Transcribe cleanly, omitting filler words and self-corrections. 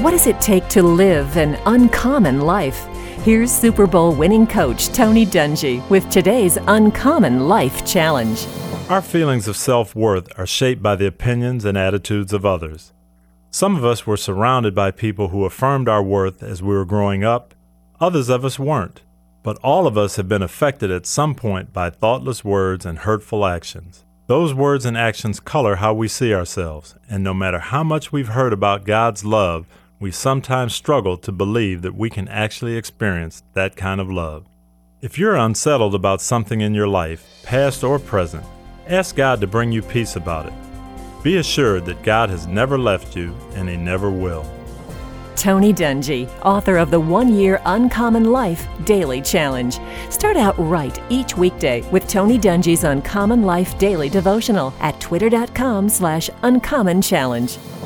What does it take to live an uncommon life? Here's Super Bowl winning coach Tony Dungy with today's Uncommon Life Challenge. Our feelings of self-worth are shaped by the opinions and attitudes of others. Some of us were surrounded by people who affirmed our worth as we were growing up. Others of us weren't. But all of us have been affected at some point by thoughtless words and hurtful actions. Those words and actions color how we see ourselves, and no matter how much we've heard about God's love, we sometimes struggle to believe that we can actually experience that kind of love. If you're unsettled about something in your life, past or present, ask God to bring you peace about it. Be assured that God has never left you, and He never will. Tony Dungy, author of the One Year Uncommon Life Daily Challenge. Start out right each weekday with Tony Dungy's Uncommon Life Daily Devotional at twitter.com/uncommonchallenge.